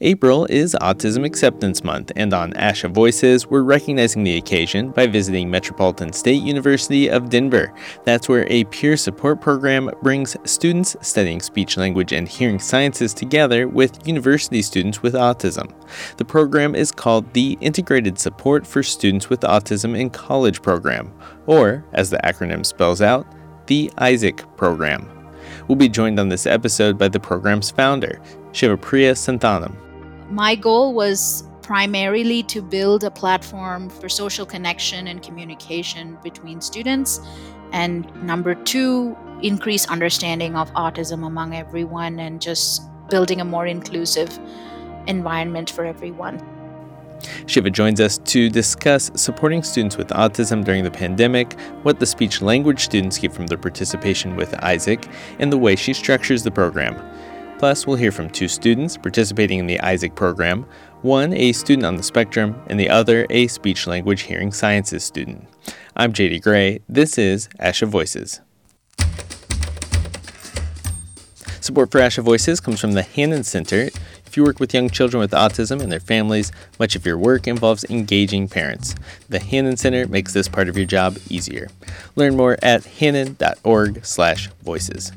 April is Autism Acceptance Month, and on ASHA Voices, we're recognizing the occasion by visiting Metropolitan State University of Denver. That's where a peer support program brings students studying speech, language, and hearing sciences together with university students with autism. The program is called the Integrated Support for Students with Autism in College Program, or, as the acronym spells out, the ISAAC Program. We'll be joined on this episode by the program's founder, Shivapriya Santhanam. My goal was primarily to build a platform for social connection and communication between students, and number two, increase understanding of autism among everyone and just building a more inclusive environment for everyone. Shiva joins us to discuss supporting students with autism during the pandemic, what the speech-language students get from their participation with ISAAC, and the way she structures the program. Plus, we'll hear from two students participating in the ISAAC program, one a student on the spectrum, and the other a speech-language hearing sciences student. I'm JD Gray. This is ASHA Voices. Support for ASHA Voices comes from the Hannon Center. If you work with young children with autism and their families, much of your work involves engaging parents. The Hannon Center makes this part of your job easier. Learn more at hannon.org/voices.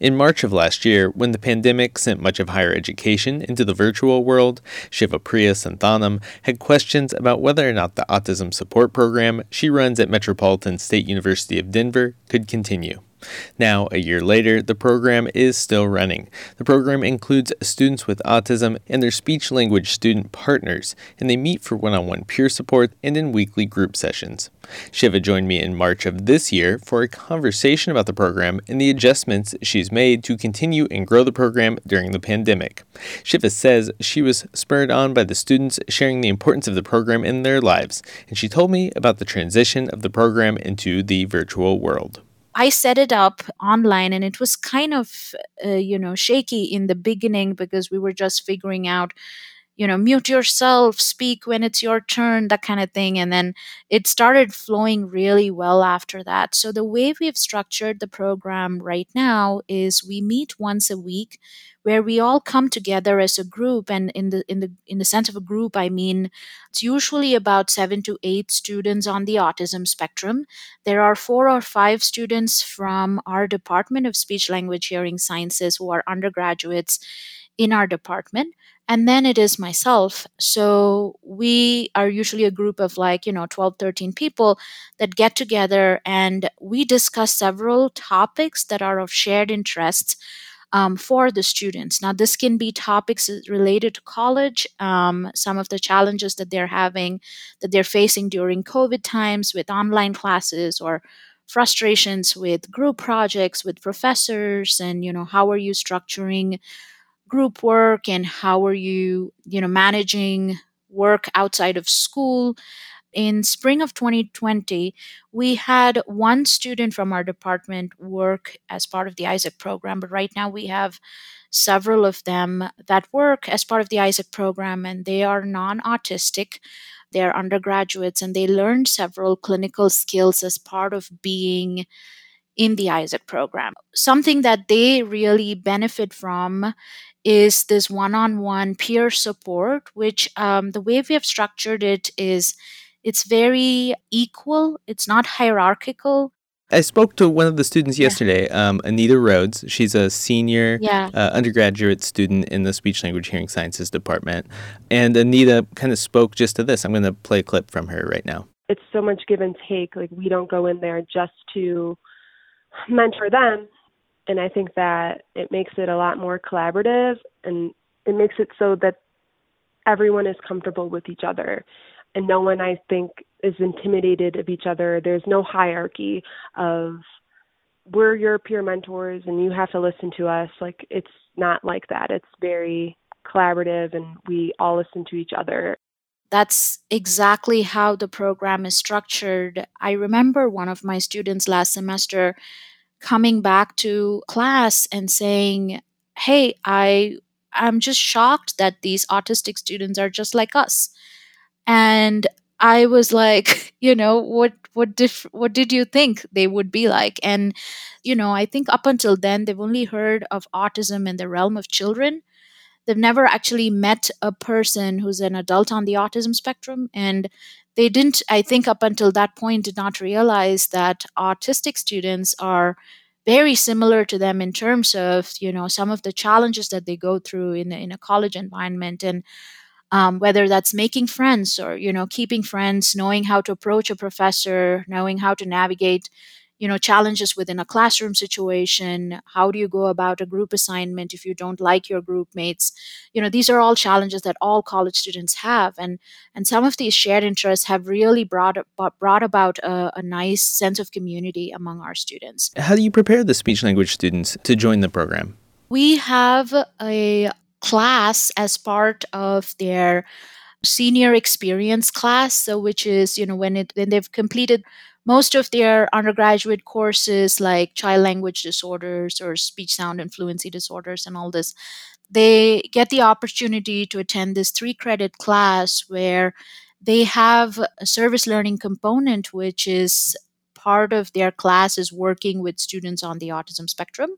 In March of last year, when the pandemic sent much of higher education into the virtual world, Shivapriya Santhanam had questions about whether or not the autism support program she runs at Metropolitan State University of Denver could continue. Now, a year later, the program is still running. The program includes students with autism and their speech-language student partners, and they meet for one-on-one peer support and in weekly group sessions. Shiva joined me in March of this year for a conversation about the program and the adjustments she's made to continue and grow the program during the pandemic. Shiva says she was spurred on by the students sharing the importance of the program in their lives, and she told me about the transition of the program into the virtual world. I set it up online, and it was kind of, shaky in the beginning because we were just figuring out, mute yourself, speak when it's your turn, that kind of thing. And then it started flowing really well after that. So the way we've structured the program right now is we meet once a week where we all come together as a group. And in the sense of a group, I mean, it's usually about 7 to 8 students on the autism spectrum. There are 4 or 5 students from our Department of Speech, Language, Hearing Sciences who are undergraduates in our department. And then it is myself. So we are usually a group of 12, 13 people that get together, and we discuss several topics that are of shared interests for the students. Now, this can be topics related to college, some of the challenges that they're having, that they're facing during COVID times with online classes, or frustrations with group projects, with professors, and, how are you structuring group work, and how are you, managing work outside of school. In spring of 2020, we had one student from our department work as part of the ISAAC program, but right now we have several of them that work as part of the ISAAC program, and they are non-autistic. They're undergraduates, and they learned several clinical skills as part of being in the ISAAC program. Something that they really benefit from is this one-on-one peer support, which the way we have structured it is it's very equal. It's not hierarchical. I spoke to one of the students yesterday, Anita Rhodes. She's a senior undergraduate student in the Speech-Language Hearing Sciences department. And Anita kind of spoke just to this. I'm going to play a clip from her right now. It's so much give and take. We don't go in there just to mentor them. And I think that it makes it a lot more collaborative, and it makes it so that everyone is comfortable with each other. And no one, I think, is intimidated of each other. There's no hierarchy of we're your peer mentors and you have to listen to us. It's not like that. It's very collaborative, and we all listen to each other. That's exactly how the program is structured. I remember one of my students last semester coming back to class and saying, hey, I'm just shocked that these autistic students are just like us. And I was like, what did you think they would be like? And, I think up until then, they've only heard of autism in the realm of children. They've never actually met a person who's an adult on the autism spectrum. And they didn't, I think up until that point, did not realize that autistic students are very similar to them in terms of, you know, some of the challenges that they go through in a college environment. And whether that's making friends or, you know, keeping friends, knowing how to approach a professor, knowing how to navigate, you know, challenges within a classroom situation. How do you go about a group assignment if you don't like your group mates? You know, these are all challenges that all college students have. And some of these shared interests have really brought about a nice sense of community among our students. How do you prepare the speech language students to join the program? We have a class as part of their senior experience class, so which is, you know, when they've completed most of their undergraduate courses like child language disorders or speech, sound, and fluency disorders and all this, they get the opportunity to attend this 3-credit class where they have a service learning component, which is part of their class is working with students on the autism spectrum.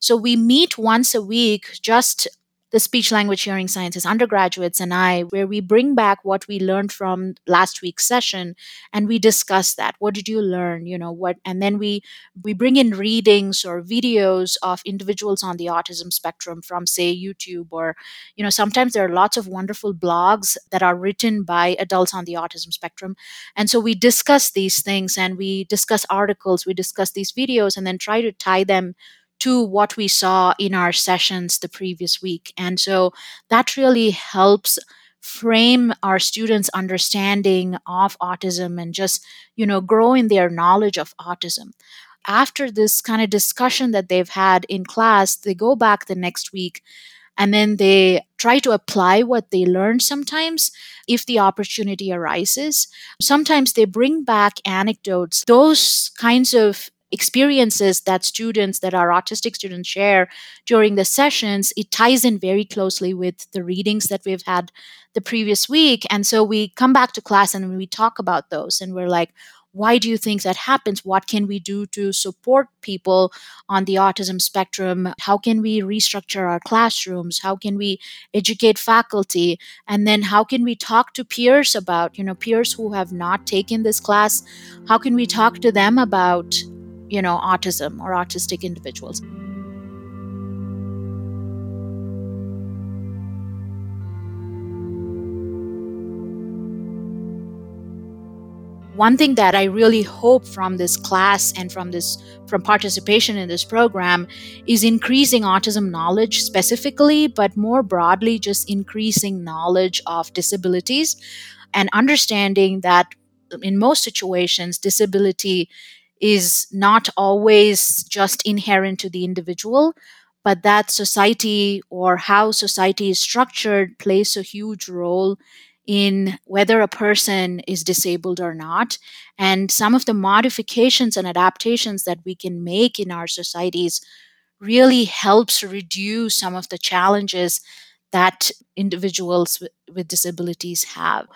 So we meet once a week, just the speech, language, hearing sciences undergraduates and I, where we bring back what we learned from last week's session and we discuss that. What did you learn? You know, what? And then we bring in readings or videos of individuals on the autism spectrum from, say, YouTube, or, you know, sometimes there are lots of wonderful blogs that are written by adults on the autism spectrum. And so we discuss these things and we discuss articles, we discuss these videos, and then try to tie them to what we saw in our sessions the previous week. And so that really helps frame our students' understanding of autism and just, you know, grow in their knowledge of autism. After this kind of discussion that they've had in class, they go back the next week and then they try to apply what they learned sometimes if the opportunity arises. Sometimes they bring back anecdotes, those kinds of experiences that students, that our autistic students share during the sessions. It ties in very closely with the readings that we've had the previous week. And so we come back to class and we talk about those and we're like, why do you think that happens? What can we do to support people on the autism spectrum? How can we restructure our classrooms? How can we educate faculty? And then how can we talk to peers about, you know, peers who have not taken this class? How can we talk to them about, you know, autism or autistic individuals? One thing that I really hope from this class and from participation in this program is increasing autism knowledge specifically, but more broadly, just increasing knowledge of disabilities and understanding that in most situations, disability is not always just inherent to the individual, but that society or how society is structured plays a huge role in whether a person is disabled or not. And some of the modifications and adaptations that we can make in our societies really helps reduce some of the challenges that individuals with disabilities have.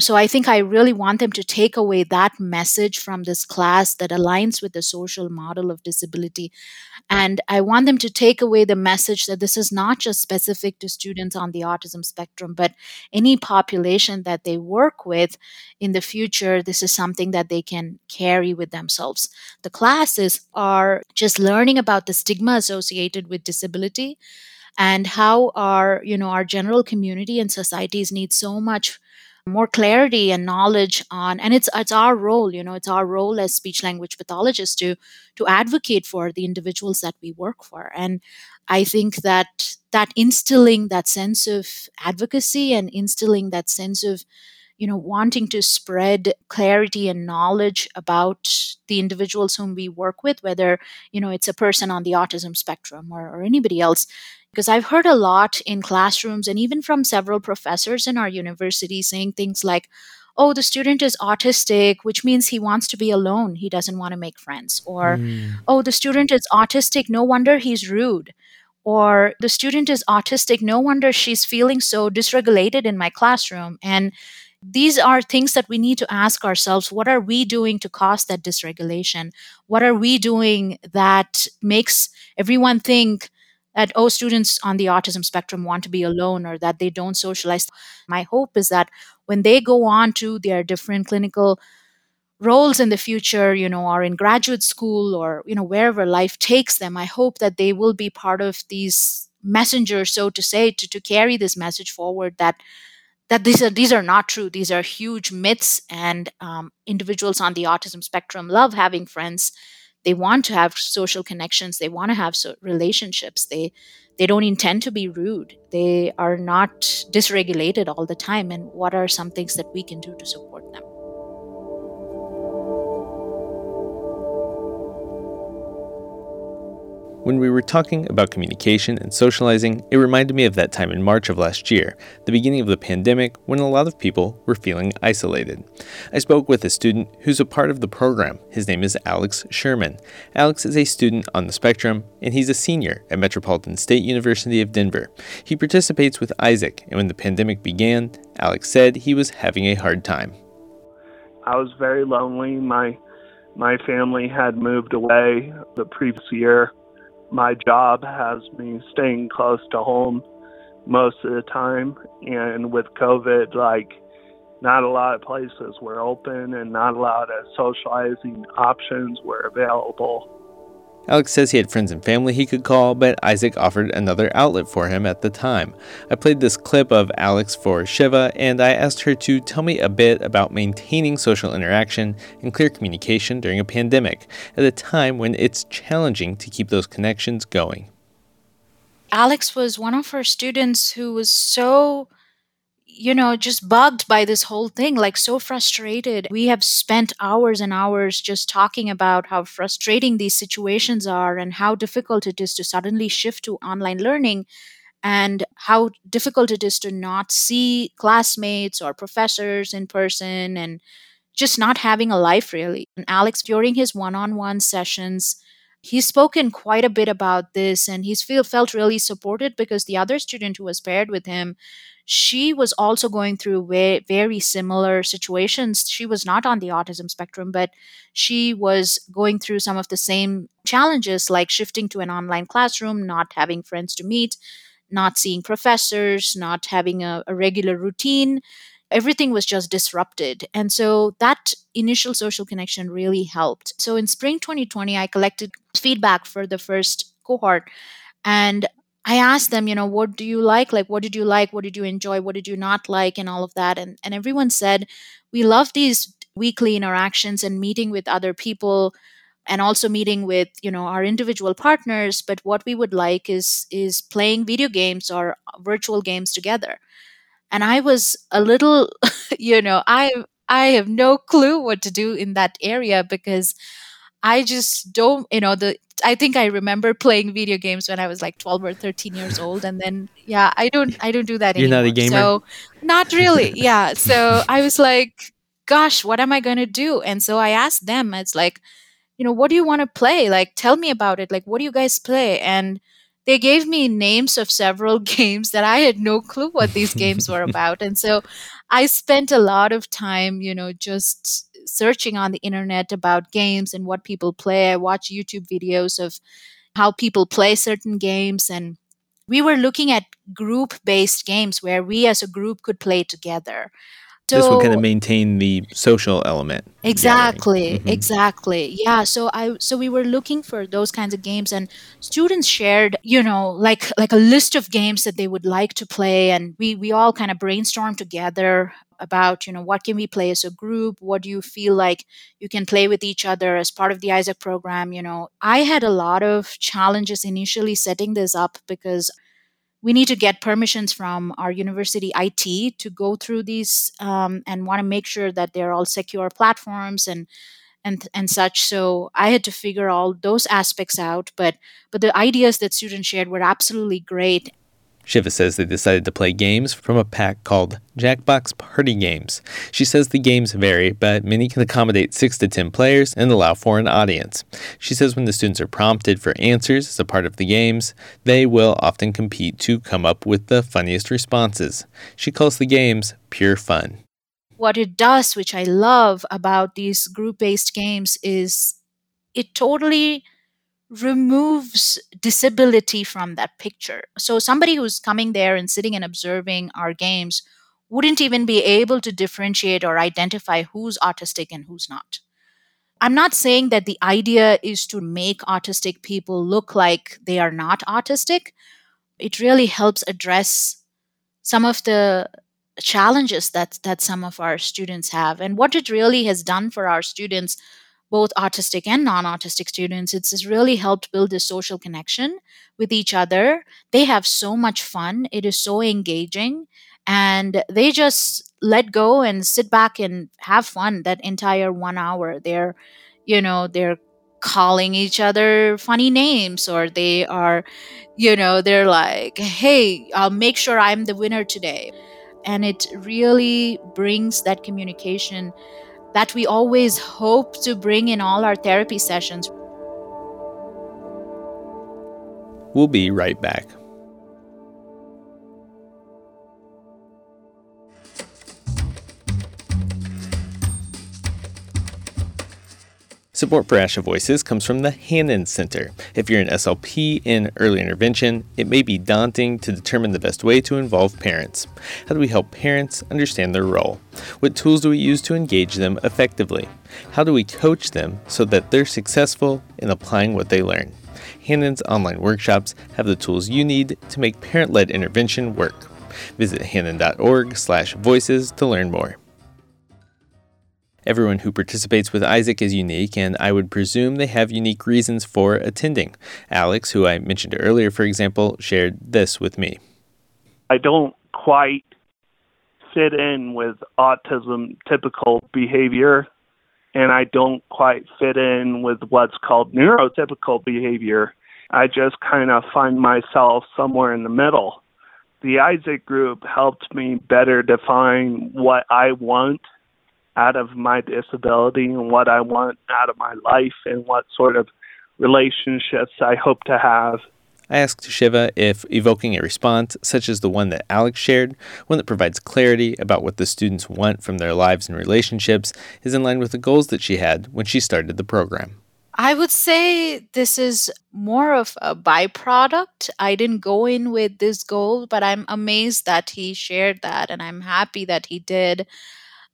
So I think I really want them to take away that message from this class that aligns with the social model of disability. And I want them to take away the message that this is not just specific to students on the autism spectrum, but any population that they work with in the future, this is something that they can carry with themselves. The classes are just learning about the stigma associated with disability and how our, you know, our general community and societies need so much more clarity and knowledge on, and it's our role, you know, it's our role as speech language pathologists to advocate for the individuals that we work for. And I think that instilling that sense of advocacy and instilling that sense of, you know, wanting to spread clarity and knowledge about the individuals whom we work with, whether, you know, it's a person on the autism spectrum or anybody else. Because I've heard a lot in classrooms and even from several professors in our university saying things like, oh, the student is autistic, which means he wants to be alone. He doesn't want to make friends. Or, oh, the student is autistic. No wonder he's rude. Or the student is autistic. No wonder she's feeling so dysregulated in my classroom. And these are things that we need to ask ourselves. What are we doing to cause that dysregulation? What are we doing that makes everyone think that, oh, students on the autism spectrum want to be alone or that they don't socialize. My hope is that when they go on to their different clinical roles in the future, or in graduate school or, wherever life takes them, I hope that they will be part of these messengers, so to say, to carry this message forward that these are not true. These are huge myths, and individuals on the autism spectrum love having friends. They want to have social connections. They want to have relationships. They don't intend to be rude. They are not dysregulated all the time. And what are some things that we can do to support them? When we were talking about communication and socializing, it reminded me of that time in March of last year, the beginning of the pandemic, when a lot of people were feeling isolated. I spoke with a student who's a part of the program. His name is Alex Sherman. Alex is a student on the spectrum, and he's a senior at Metropolitan State University of Denver. He participates with ISAAC, and when the pandemic began, Alex said he was having a hard time. I was very lonely. My family had moved away the previous year. My job has me staying close to home most of the time, and with COVID, not a lot of places were open and not a lot of socializing options were available. Alex says he had friends and family he could call, but ISAAC offered another outlet for him at the time. I played this clip of Alex for Shiva, and I asked her to tell me a bit about maintaining social interaction and clear communication during a pandemic, at a time when it's challenging to keep those connections going. Alex was one of her students who was so, just bugged by this whole thing, so frustrated. We have spent hours and hours just talking about how frustrating these situations are and how difficult it is to suddenly shift to online learning and how difficult it is to not see classmates or professors in person and just not having a life, really. And Alex, during his one-on-one sessions, he's spoken quite a bit about this, and he's felt really supported because the other student who was paired with him, she was also going through very similar situations. She was not on the autism spectrum, but she was going through some of the same challenges, like shifting to an online classroom, not having friends to meet, not seeing professors, not having a regular routine. Everything was just disrupted. And so that initial social connection really helped. So in spring 2020, I collected feedback for the first cohort. And I asked them, what do you like? What did you like? What did you enjoy? What did you not like? And all of that. And everyone said, we love these weekly interactions and meeting with other people and also meeting with, our individual partners. But what we would like is playing video games or virtual games together. And I was a little, I have no clue what to do in that area because I just don't, I think I remember playing video games when I was 12 or 13 years old. And then, I don't do that anymore. You're not a gamer? So, not really. Yeah. So I was like, gosh, what am I going to do? And so I asked them, it's what do you want to play? Tell me about it. What do you guys play? And they gave me names of several games that I had no clue what these games were about. And so I spent a lot of time, just searching on the internet about games and what people play. I watch YouTube videos of how people play certain games. And we were looking at group-based games where we as a group could play together. So, this would kind of maintain the social element. Exactly, mm-hmm. Exactly. Yeah, so we were looking for those kinds of games, and students shared, a list of games that they would like to play, and we all kind of brainstormed together about, what can we play as a group? What do you feel like you can play with each other as part of the ISAAC program? I had a lot of challenges initially setting this up because we need to get permissions from our university IT to go through these and want to make sure that they're all secure platforms and such. So I had to figure all those aspects out. But the ideas that students shared were absolutely great. Shiva says they decided to play games from a pack called Jackbox Party Games. She says the games vary, but many can accommodate 6 to 10 players and allow for an audience. She says when the students are prompted for answers as a part of the games, they will often compete to come up with the funniest responses. She calls the games pure fun. What it does, which I love about these group-based games, is it totally removes disability from that picture. So somebody who's coming there and sitting and observing our games wouldn't even be able to differentiate or identify who's autistic and who's not. I'm not saying that the idea is to make autistic people look like they are not autistic. It really helps address some of the challenges that some of our students have. And what it really has done for our students, both autistic and non-autistic students, it's really helped build a social connection with each other. They have so much fun. It is so engaging. And they just let go and sit back and have fun that entire 1 hour. They're calling each other funny names, or they are, they're like, hey, I'll make sure I'm the winner today. And it really brings that communication that we always hope to bring in all our therapy sessions. We'll be right back. Support for ASHA Voices comes from the Hannon Center. If you're an SLP in early intervention, it may be daunting to determine the best way to involve parents. How do we help parents understand their role? What tools do we use to engage them effectively? How do we coach them so that they're successful in applying what they learn? Hannon's online workshops have the tools you need to make parent-led intervention work. Visit hannon.org/voices to learn more. Everyone who participates with ISAAC is unique, and I would presume they have unique reasons for attending. Alex, who I mentioned earlier, for example, shared this with me. I don't quite fit in with autism typical behavior, and I don't quite fit in with what's called neurotypical behavior. I just kind of find myself somewhere in the middle. The ISAAC group helped me better define what I want out of my disability and what I want out of my life and what sort of relationships I hope to have. I asked Shiva if evoking a response, such as the one that Alex shared, one that provides clarity about what the students want from their lives and relationships, is in line with the goals that she had when she started the program. I would say this is more of a byproduct. I didn't go in with this goal, but I'm amazed that he shared that, and I'm happy that he did.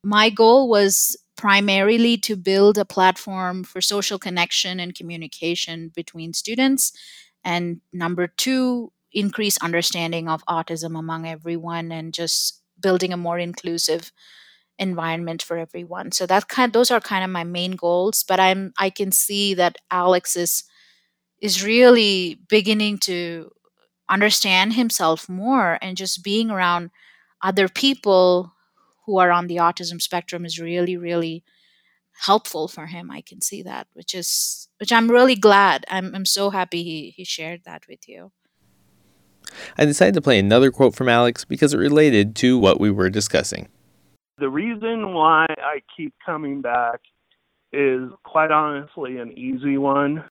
My goal was primarily to build a platform for social connection and communication between students. And number two, increase understanding of autism among everyone and just building a more inclusive environment for everyone. So those are kind of my main goals. But I can see that Alex is really beginning to understand himself more, and just being around other people who are on the autism spectrum is really, really helpful for him. I can see that, which I'm really glad. I'm so happy he shared that with you. I decided to play another quote from Alex because it related to what we were discussing. The reason why I keep coming back is quite honestly an easy one.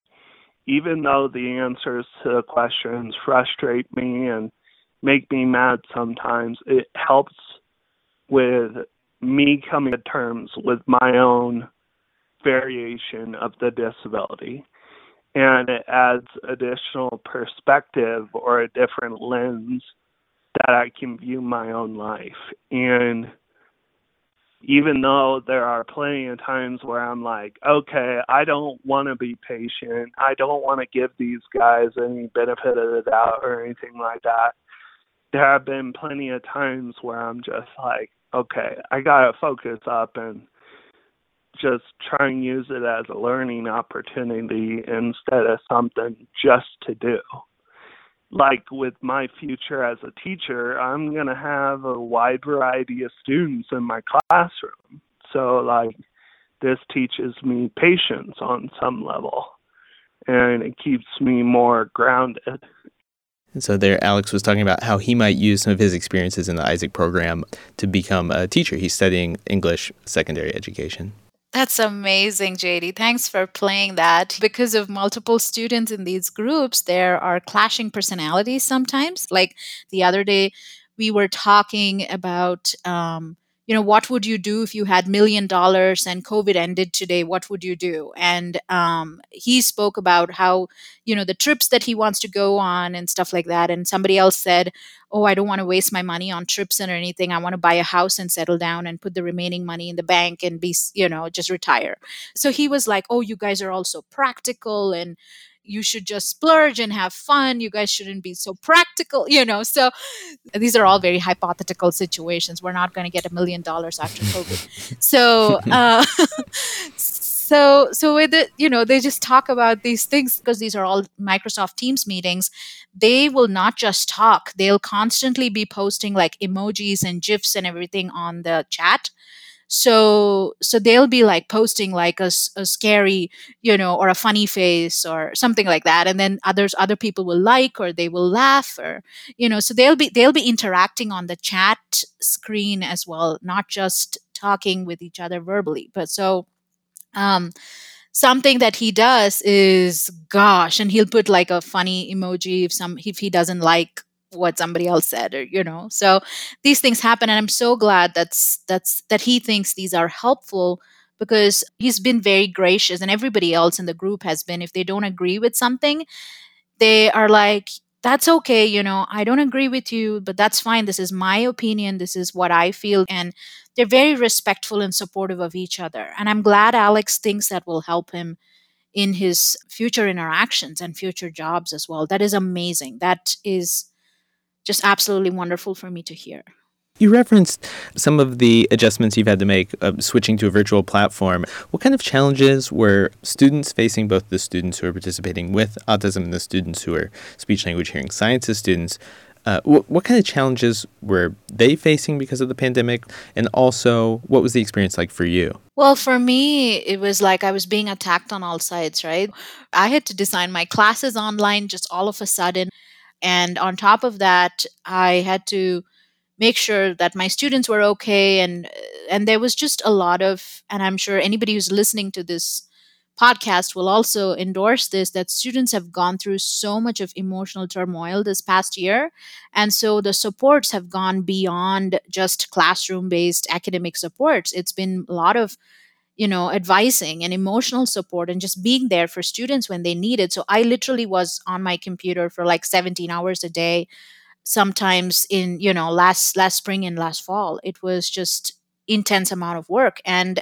Even though the answers to the questions frustrate me and make me mad sometimes, it helps with me coming to terms with my own variation of the disability. And it adds additional perspective or a different lens that I can view my own life. And even though there are plenty of times where I'm like, okay, I don't want to be patient. I don't want to give these guys any benefit of the doubt or anything like that. There have been plenty of times where I'm just like, okay, I got to focus up and just try and use it as a learning opportunity instead of something just to do. Like with my future as a teacher, I'm going to have a wide variety of students in my classroom. So like this teaches me patience on some level, and it keeps me more grounded. And so there, Alex was talking about how he might use some of his experiences in the ISAAC program to become a teacher. He's studying English secondary education. That's amazing, JD. Thanks for playing that. Because of multiple students in these groups, there are clashing personalities sometimes. Like the other day, we were talking about you know, what would you do if you had $1 million and COVID ended today? What would you do? And he spoke about how, you know, the trips that he wants to go on and stuff like that. And somebody else said, oh, I don't want to waste my money on trips or anything. I want to buy a house and settle down and put the remaining money in the bank and be, you know, just retire. So he was like, oh, you guys are all so practical and you should just splurge and have fun. You guys shouldn't be so practical, you know. So these are all very hypothetical situations. We're not going to get $1 million after COVID. So with it, you know, they just talk about these things because these are all Microsoft Teams meetings. They will not just talk. They'll constantly be posting like emojis and GIFs and everything on the chat. So they'll be like posting like a scary, you know, or a funny face or something like that. And then other people will like, or they will laugh, or, you know, so they'll be interacting on the chat screen as well, not just talking with each other verbally. But so, something that he does is, gosh, and he'll put like a funny emoji if he doesn't like what somebody else said, or, you know, so these things happen. And I'm so glad that he thinks these are helpful, because he's been very gracious, and everybody else in the group has been. If they don't agree with something, they are like, that's okay, you know, I don't agree with you, but that's fine. This is my opinion. This is what I feel. And they're very respectful and supportive of each other. And I'm glad Alex thinks that will help him in his future interactions and future jobs as well. That is amazing. That is just absolutely wonderful for me to hear. You referenced some of the adjustments you've had to make switching to a virtual platform. What kind of challenges were students facing, both the students who are participating with autism and the students who are speech language hearing sciences students? What kind of challenges were they facing because of the pandemic? And also, what was the experience like for you? Well, for me, it was like I was being attacked on all sides, right? I had to design my classes online just all of a sudden. And on top of that, I had to make sure that my students were okay. And there was just a lot of, and I'm sure anybody who's listening to this podcast will also endorse this, that students have gone through so much of emotional turmoil this past year. And so the supports have gone beyond just classroom-based academic supports. It's been a lot of, you know, advising and emotional support and just being there for students when they need it. So I literally was on my computer for like 17 hours a day, sometimes in, you know, last spring and last fall. It was just intense amount of work. And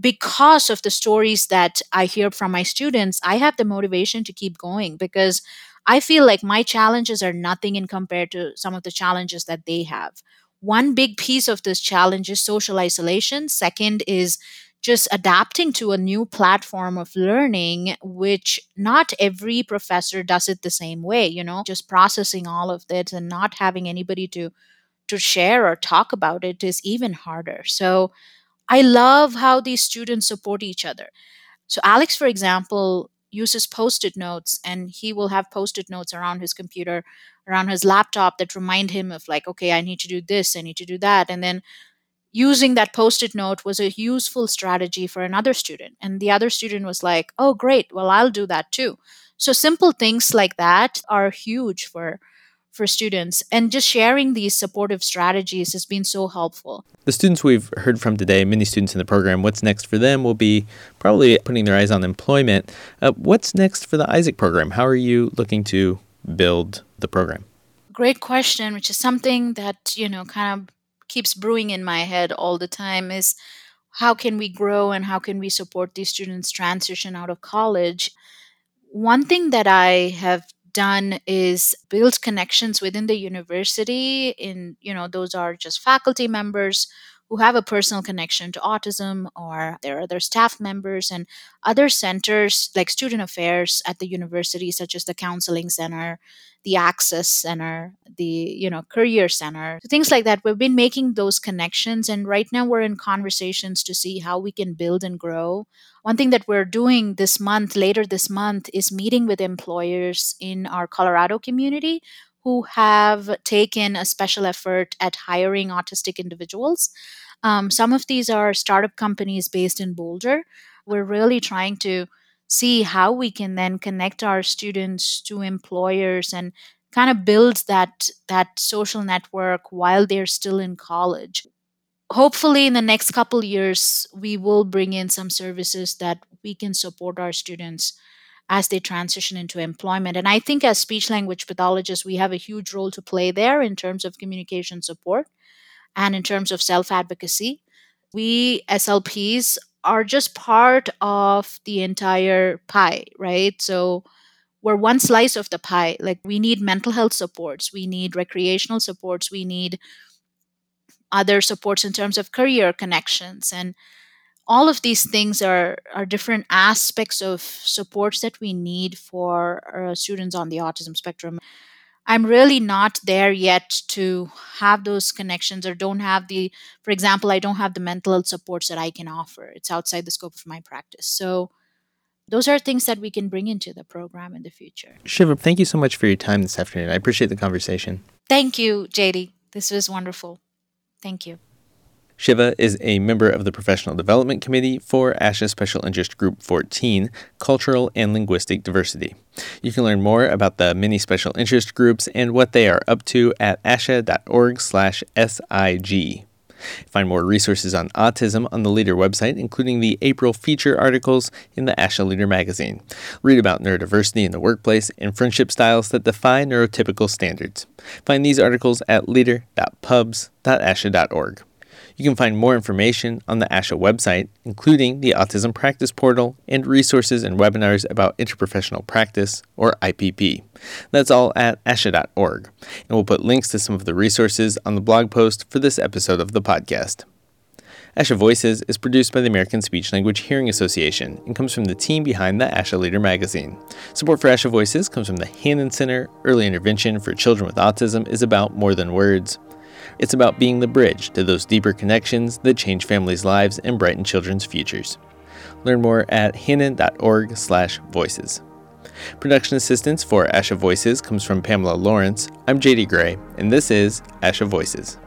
because of the stories that I hear from my students, I have the motivation to keep going, because I feel like my challenges are nothing in compared to some of the challenges that they have. One big piece of this challenge is social isolation. Second is just adapting to a new platform of learning, which not every professor does it the same way, you know, just processing all of this and not having anybody to share or talk about it is even harder. So I love how these students support each other. So Alex, for example, uses Post-it notes, and he will have Post-it notes around his computer, around his laptop, that remind him of like, okay, I need to do this, I need to do that. And then using that Post-it note was a useful strategy for another student. And the other student was like, oh, great, well, I'll do that too. So simple things like that are huge for students. And just sharing these supportive strategies has been so helpful. The students we've heard from today, many students in the program, what's next for them will be probably putting their eyes on employment. What's next for the ISAAC program? How are you looking to build the program? Great question, which is something that, you know, kind of keeps brewing in my head all the time, is how can we grow and how can we support these students' transition out of college? One thing that I have done is build connections within the university in, you know, those are just faculty members who have a personal connection to autism, or there are other staff members and other centers like student affairs at the university, such as the counseling center, the access center, the, you know, career center, things like that. We've been making those connections, and right now we're in conversations to see how we can build and grow. One thing that we're doing this month, later this month, is meeting with employers in our Colorado community who have taken a special effort at hiring autistic individuals. Some of these are startup companies based in Boulder. We're really trying to see how we can then connect our students to employers and kind of build that social network while they're still in college. hopefully in the next couple years, we will bring in some services that we can support our students as they transition into employment. And I think as speech language pathologists, we have a huge role to play there in terms of communication support and in terms of self-advocacy. We SLPs are just part of the entire pie, right? So we're one slice of the pie. Like, we need mental health supports, we need recreational supports, we need other supports in terms of career connections. And all of these things are different aspects of supports that we need for students on the autism spectrum. I'm really not there yet to have those connections, or don't have the, for example, I don't have the mental health supports that I can offer. It's outside the scope of my practice. So those are things that we can bring into the program in the future. Shiva, thank you so much for your time this afternoon. I appreciate the conversation. Thank you, JD. This was wonderful. Thank you. Shiva is a member of the Professional Development Committee for ASHA Special Interest Group 14, Cultural and Linguistic Diversity. You can learn more about the many special interest groups and what they are up to at asha.org/SIG. Find more resources on autism on the Leader website, including the April feature articles in the ASHA Leader magazine. Read about neurodiversity in the workplace and friendship styles that defy neurotypical standards. Find these articles at leader.pubs.asha.org. You can find more information on the ASHA website, including the Autism Practice Portal and resources and webinars about interprofessional practice, or IPP. That's all at asha.org. And we'll put links to some of the resources on the blog post for this episode of the podcast. ASHA Voices is produced by the American Speech Language Hearing Association and comes from the team behind the ASHA Leader magazine. Support for ASHA Voices comes from the Hannon Center. Early intervention for children with autism is about more than words. It's about being the bridge to those deeper connections that change families' lives and brighten children's futures. Learn more at hannon.org/voices. Production assistance for ASHA Voices comes from Pamela Lawrence. I'm JD Gray, and this is ASHA Voices.